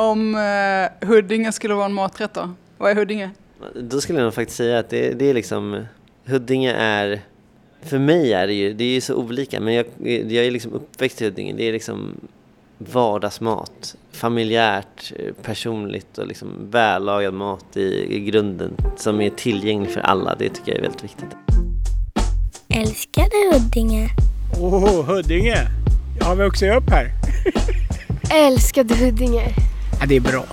Om Huddinge skulle vara en maträtt då? Vad är Huddinge? Då skulle jag nog faktiskt säga att det är liksom... Huddinge är... För mig är det är ju så olika. Men jag är liksom uppväxt i Huddinge. Det är liksom vardagsmat. Familjärt, personligt och liksom vällagad mat i grunden. Som är tillgänglig för alla. Det tycker jag är väldigt viktigt. Älskade Huddinge. Åh, Huddinge! Jag har vuxit upp här. Älskade Huddinge. Ja, det är bra.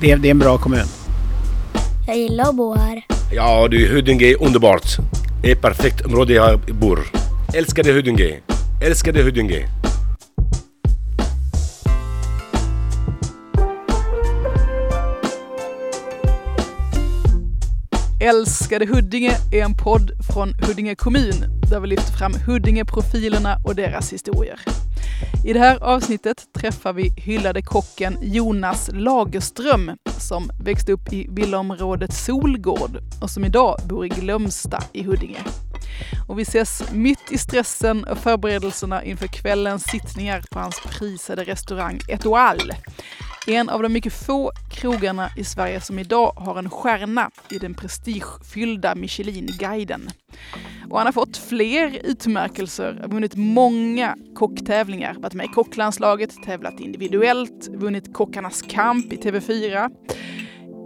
Det är en bra kommun. Jag gillar att bo här. Ja, du, Huddinge är underbart. Det är ett perfekt område jag bor. Älskade Huddinge. Älskade Huddinge. Älskade Huddinge är en podd från Huddinge kommun där vi lyfter fram Huddinge-profilerna och deras historier. I det här avsnittet träffar vi hyllade kocken Jonas Lagerström som växte upp i villaområdet Solgård och som idag bor i Glömsta i Huddinge. Och vi ses mitt i stressen och förberedelserna inför kvällens sittningar på hans prisade restaurang Etoile. En av de mycket få krogarna i Sverige som idag har en stjärna i den prestigefyllda Michelin-guiden. Och han har fått fler utmärkelser, vunnit många kocktävlingar, varit med i kocklandslaget, tävlat individuellt, vunnit Kockarnas kamp i TV4.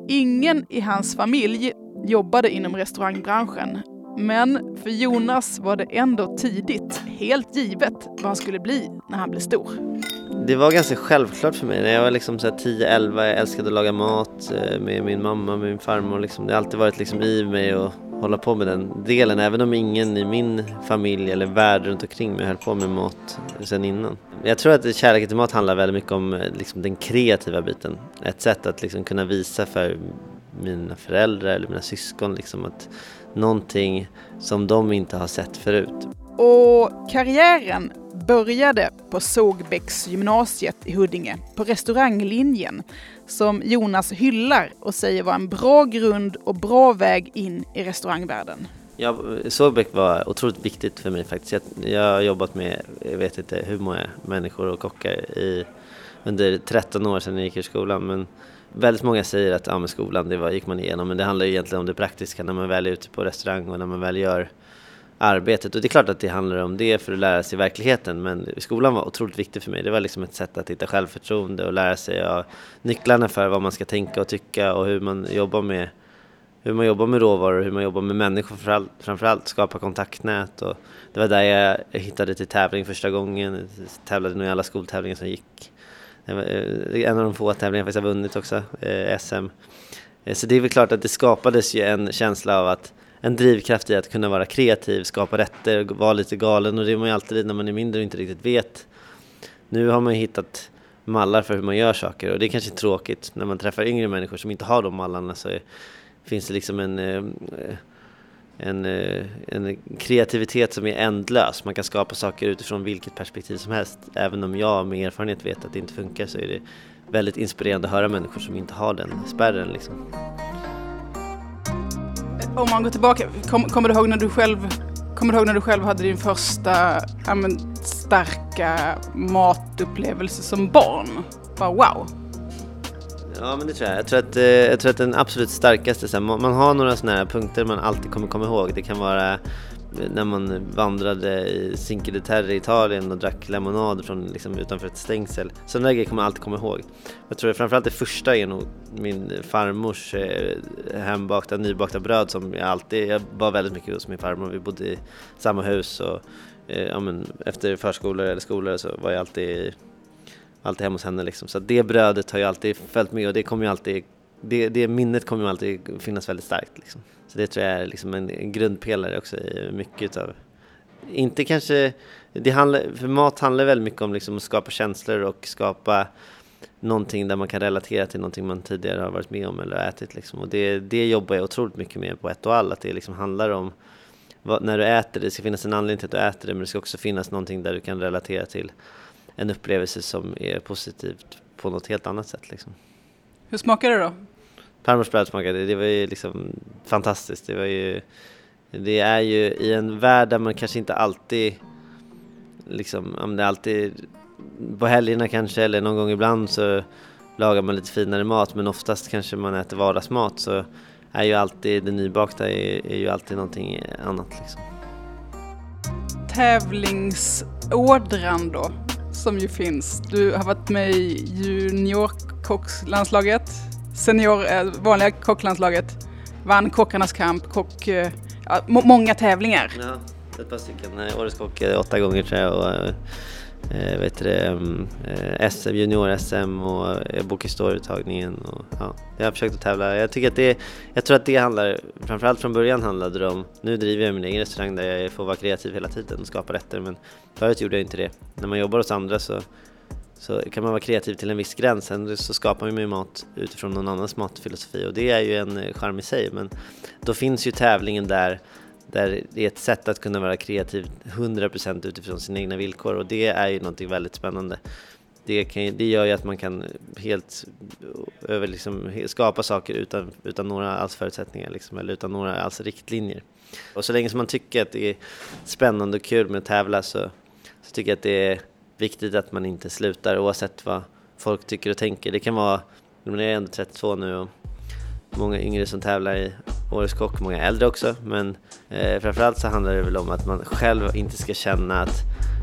Ingen i hans familj jobbade inom restaurangbranschen, men för Jonas var det ändå tidigt, helt givet vad han skulle bli när han blev stor. Det var ganska självklart för mig. När jag var liksom 10-11, jag älskade att laga mat med min mamma, med min farmor. Liksom. Det har alltid varit liksom i mig att hålla på med den delen. Även om ingen i min familj eller värld runt omkring mig höll på med mat sedan innan. Jag tror att kärleken till mat handlar väldigt mycket om liksom den kreativa biten. Ett sätt att liksom kunna visa för mina föräldrar eller mina syskon liksom att någonting som de inte har sett förut. Och karriären började på Sågbäcksgymnasiet i Huddinge på restauranglinjen som Jonas hyllar och säger var en bra grund och bra väg in i restaurangvärlden. Ja, Sågbäck var otroligt viktigt för mig faktiskt. Jag har jobbat med, jag vet inte hur många människor och kockar under 13 år sedan jag gick i skolan, men väldigt många säger att ja, skolan gick man igenom, men det handlar egentligen om det praktiska när man väl är ute på restaurang och när man väl gör arbetet. Och det är klart att det handlar om det för att lära sig verkligheten, men skolan var otroligt viktig för mig. Det var liksom ett sätt att hitta självförtroende och lära sig nycklarna för vad man ska tänka och tycka och hur man jobbar med råvaror och hur man jobbar med människor framförallt, skapa kontaktnät. Och det var där jag hittade till tävling första gången. Jag tävlade nog i alla skoltävlingar som gick. Det var en av de få tävlingar jag faktiskt har vunnit också, SM. Så det är väl klart att det skapades ju en känsla av att en drivkraft i att kunna vara kreativ, skapa rätter, vara lite galen. Och det är man ju alltid när man är mindre och inte riktigt vet. Nu har man hittat mallar för hur man gör saker. Och det är kanske tråkigt när man träffar yngre människor som inte har de mallarna. Så finns det liksom en kreativitet som är ändlös. Man kan skapa saker utifrån vilket perspektiv som helst. Även om jag med erfarenhet vet att det inte funkar, så är det väldigt inspirerande att höra människor som inte har den spärren liksom. Om man går tillbaka, kommer du ihåg när du själv hade din första starka matupplevelse som barn? Bara wow! Ja, men det tror jag. Jag tror att den absolut starkaste, så här, man har några sådana här punkter man alltid kommer komma ihåg. Det kan vara när man vandrade i Cinque Terre i Italien och drack lemonad från, liksom, utanför ett stängsel. Sådana där grejer kommer jag alltid komma ihåg. Jag tror att framförallt det första är nog min farmors nybakta bröd som jag var väldigt mycket hos min farmor. Vi bodde i samma hus och efter förskolor eller skolor så var jag alltid hemma hos henne liksom. Så det brödet har jag alltid följt med och det kommer ju alltid... Det minnet kommer alltid finnas väldigt starkt liksom. Så det tror jag är liksom en grundpelare också i mycket utav. Inte kanske för mat handlar väldigt mycket om liksom att skapa känslor och skapa någonting där man kan relatera till någonting man tidigare har varit med om eller ätit liksom. Och det jobbar jag otroligt mycket med på Etoile, att det liksom handlar om när du äter det ska finnas en anledning till att du äter det, men det ska också finnas någonting där du kan relatera till en upplevelse som är positivt på något helt annat sätt liksom. Hur smakade det då? Parmesan smakade, det var ju liksom fantastiskt. Det är ju i en värld där man kanske inte alltid liksom, om det alltid på helgerna kanske eller någon gång ibland så lagar man lite finare mat, men oftast kanske man äter vardagsmat, så är ju alltid det nybakta är ju alltid någonting annat liksom. Tävlingsådran då, som ju finns. Du har varit med i juniorkockslandslaget, vanliga kocklandslaget, vann kockarnas kamp, många tävlingar. Ja, ett par stycken. Årets kock 8 gånger tror jag, och SM, junior-SM och bokhistoruttagningen. Ja, jag har försökt att tävla. Jag tror att det handlar, framförallt från början handlade det om, nu driver jag min egen restaurang där jag får vara kreativ hela tiden och skapa rätter, men förut gjorde jag inte det. När man jobbar hos andra så kan man vara kreativ till en viss gräns, sen så skapar man ju mat utifrån någon annans matfilosofi, och det är ju en charm i sig, men då finns ju tävlingen där det är ett sätt att kunna vara kreativ 100% utifrån sina egna villkor, och det är ju någonting väldigt spännande. Det gör ju att man kan helt skapa saker utan några alls förutsättningar liksom, eller utan några alls riktlinjer. Och så länge som man tycker att det är spännande och kul med att tävla, så tycker jag att det är viktigt att man inte slutar oavsett vad folk tycker och tänker. Det kan vara, jag är ändå 32 nu och många yngre som tävlar i årets kock, många äldre också, men framförallt så handlar det väl om att man själv inte ska känna att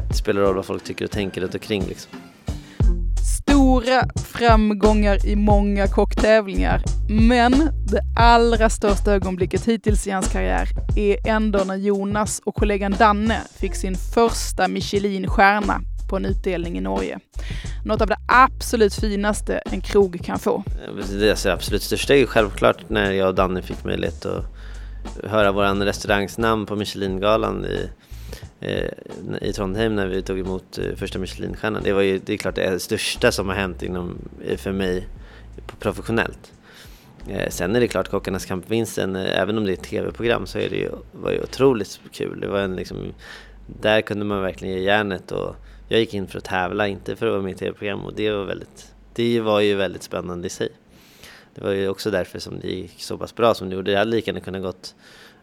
det spelar roll vad folk tycker och tänker runt omkring liksom. Stora framgångar i många kocktävlingar, men det allra största ögonblicket hittills i hans karriär är ändå när Jonas och kollegan Danne fick sin första Michelin-stjärna på en utdelning i Norge. Något av det absolut finaste en krog kan få. Det absolut största är ju självklart när jag och Danne fick möjlighet att höra våran restaurangsnamn på Michelin-galan i Trondheim när vi tog emot första Michelin-stjärnan. Det är klart det största som har hänt för mig professionellt. Sen är det klart kockarnas kampvinsten, även om det är ett tv-program, så var det otroligt kul. Det var där kunde man verkligen ge järnet, och jag gick in för att tävla, inte för att vara med i tv-program, och det var ju väldigt spännande i sig. Det var ju också därför som det gick så pass bra som det gjorde. Det hade lika gärna kunnat gått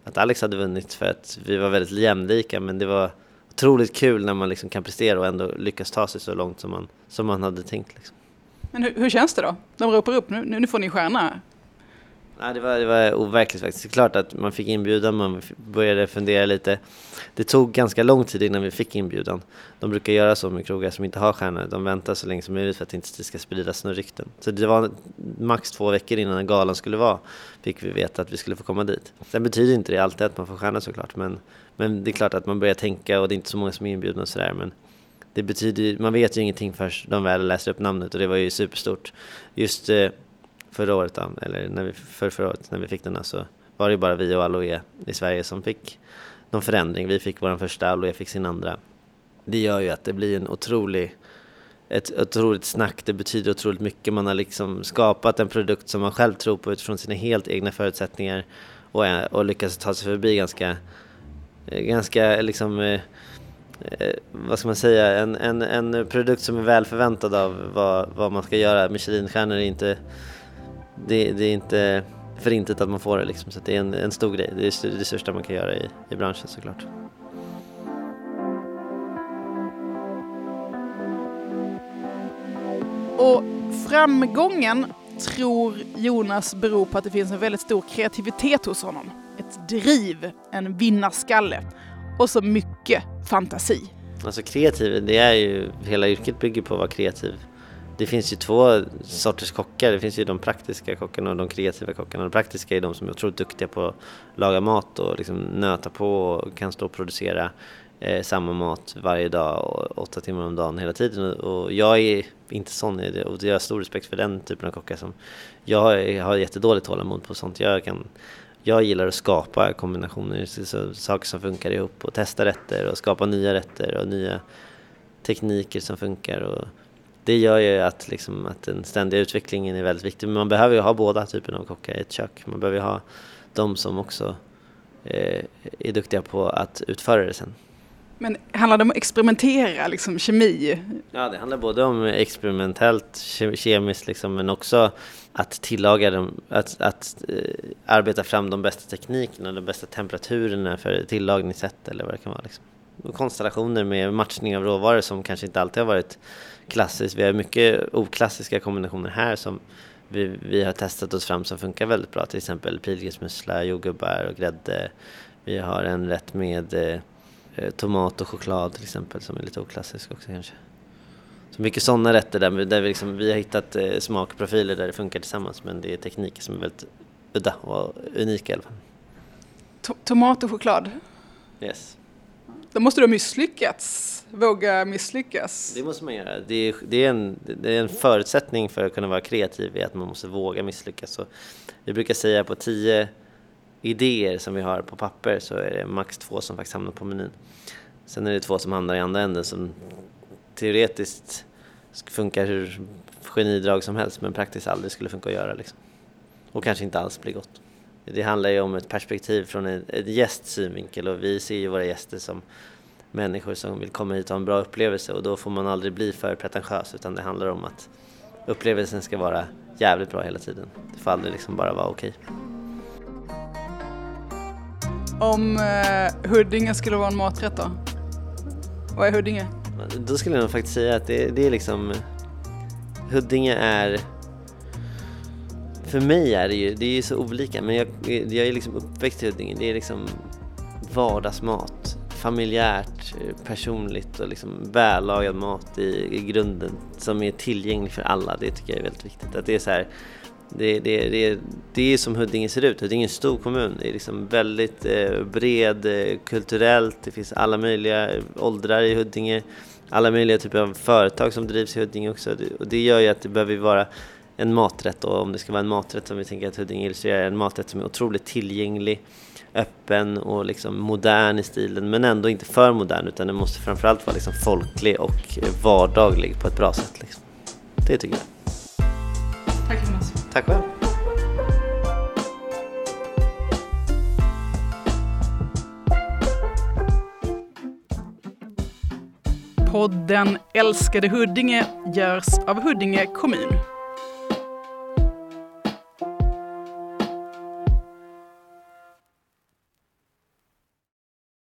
att Alex hade vunnit, för att vi var väldigt jämlika, men det var otroligt kul när man liksom kan prestera och ändå lyckas ta sig så långt som man hade tänkt. Liksom. Men hur känns det då? De ropar upp, nu får ni stjärna. Nej, det var overkligt faktiskt. Det är klart att man fick inbjudan, man började fundera lite. Det tog ganska lång tid innan vi fick inbjudan. De brukar göra så med krogar som inte har stjärnor. De väntar så länge som möjligt för att det inte ska spridas några rykten. Så det var max 2 veckor innan galan skulle vara, fick vi veta att vi skulle få komma dit. Sen betyder inte det alltid att man får stjärnor såklart. Men det är klart att man börjar tänka, och det är inte så många som är inbjudna och sådär, men det betyder, man vet ju ingenting förrän de väl läser upp namnet, och det var ju superstort. Just förra året, eller förra året när vi fick den, så var det bara vi och Aloë i Sverige som fick någon förändring. Vi fick vår första, Aloë fick sin andra. Det gör ju att det blir ett otroligt snack. Det betyder otroligt mycket. Man har liksom skapat en produkt som man själv tror på utifrån sina helt egna förutsättningar, och lyckas ta sig förbi ganska liksom, vad ska man säga, en produkt som är väl förväntad av vad man ska göra. Michelin-stjärnor är inte... Det är inte förintet att man får det liksom, så det är en stor grej. Det är det största man kan göra i branschen såklart. Och framgången tror Jonas beror på att det finns en väldigt stor kreativitet hos honom. Ett driv, en vinnarskalle och så mycket fantasi. Alltså kreativ, det är ju, hela yrket bygger på att vara kreativ. Det finns ju 2 sorters kockar. Det finns ju de praktiska kockarna och de kreativa kockarna. De praktiska är de som är otroligt duktiga på att laga mat och liksom nöta på och kan stå och producera samma mat varje dag och 8 timmar om dagen hela tiden. Och jag är inte sån i det, och jag har stor respekt för den typen av kockar. Jag har jättedåligt tålamod på sånt. Jag gillar att skapa kombinationer, så saker som funkar ihop, och testa rätter och skapa nya rätter och nya tekniker som funkar, och det gör ju att, liksom, att den ständiga utvecklingen är väldigt viktig. Men man behöver ju ha båda typerna av kockar i ett kök. Man behöver ju ha de som också är duktiga på att utföra det sen. Men handlar det om att experimentera, liksom, kemi? Ja, det handlar både om experimentellt, kemiskt, liksom, men också att tillaga dem, att arbeta fram de bästa teknikerna, de bästa temperaturerna för tillagningssätt eller vad det kan vara. Liksom. Konstellationer med matchning av råvaror som kanske inte alltid har varit klassiskt. Vi har mycket oklassiska kombinationer här som vi har testat oss fram som funkar väldigt bra. Till exempel pilgrimsmussla, jordgubbar och grädde. Vi har en rätt med tomat och choklad till exempel som är lite oklassisk också kanske. Så mycket sådana rätter där vi, liksom, vi har hittat smakprofiler där det funkar tillsammans, men det är tekniker som är väldigt udda och unika i alla fall. Tomat och choklad? Yes. Då måste du misslyckas. Våga misslyckas. Det måste man göra. Det är en förutsättning för att kunna vara kreativ, är att man måste våga misslyckas. Så vi brukar säga på 10 idéer som vi har på papper så är det max 2 som faktiskt hamnar på menyn. Sen är det 2 som hamnar i andra änden som teoretiskt funkar hur genidrag som helst, men praktiskt aldrig skulle funka att göra. Liksom. Och kanske inte alls blir gott. Det handlar ju om ett perspektiv från en gästs synvinkel, och vi ser ju våra gäster som människor som vill komma hit och ha en bra upplevelse, och då får man aldrig bli för pretentiös, utan det handlar om att upplevelsen ska vara jävligt bra hela tiden. Det får aldrig liksom bara vara okej. Om Huddinge skulle vara en maträtt då? Vad är Huddinge? Då skulle jag nog faktiskt säga att det är liksom... Huddinge är... För mig är det är ju så olika, men jag är liksom uppväxt i Huddinge. Det är liksom vardagsmat, familjärt, personligt och liksom vällagad mat i grunden som är tillgänglig för alla. Det tycker jag är väldigt viktigt. Att det är så här, det är som Huddinge ser ut. Huddinge är en stor kommun. Det är liksom väldigt bred kulturellt. Det finns alla möjliga åldrar i Huddinge. Alla möjliga typer av företag som drivs i Huddinge också. Och det gör ju att det behöver vara en maträtt, och om det ska vara en maträtt som vi tänker att Huddinge illustrerar, en maträtt som är otroligt tillgänglig, öppen och liksom modern i stilen, men ändå inte för modern, utan den måste framförallt vara liksom folklig och vardaglig på ett bra sätt. Liksom. Det tycker jag. Tack Jonas. Tack själv. Podden Älskade Huddinge görs av Huddinge kommun.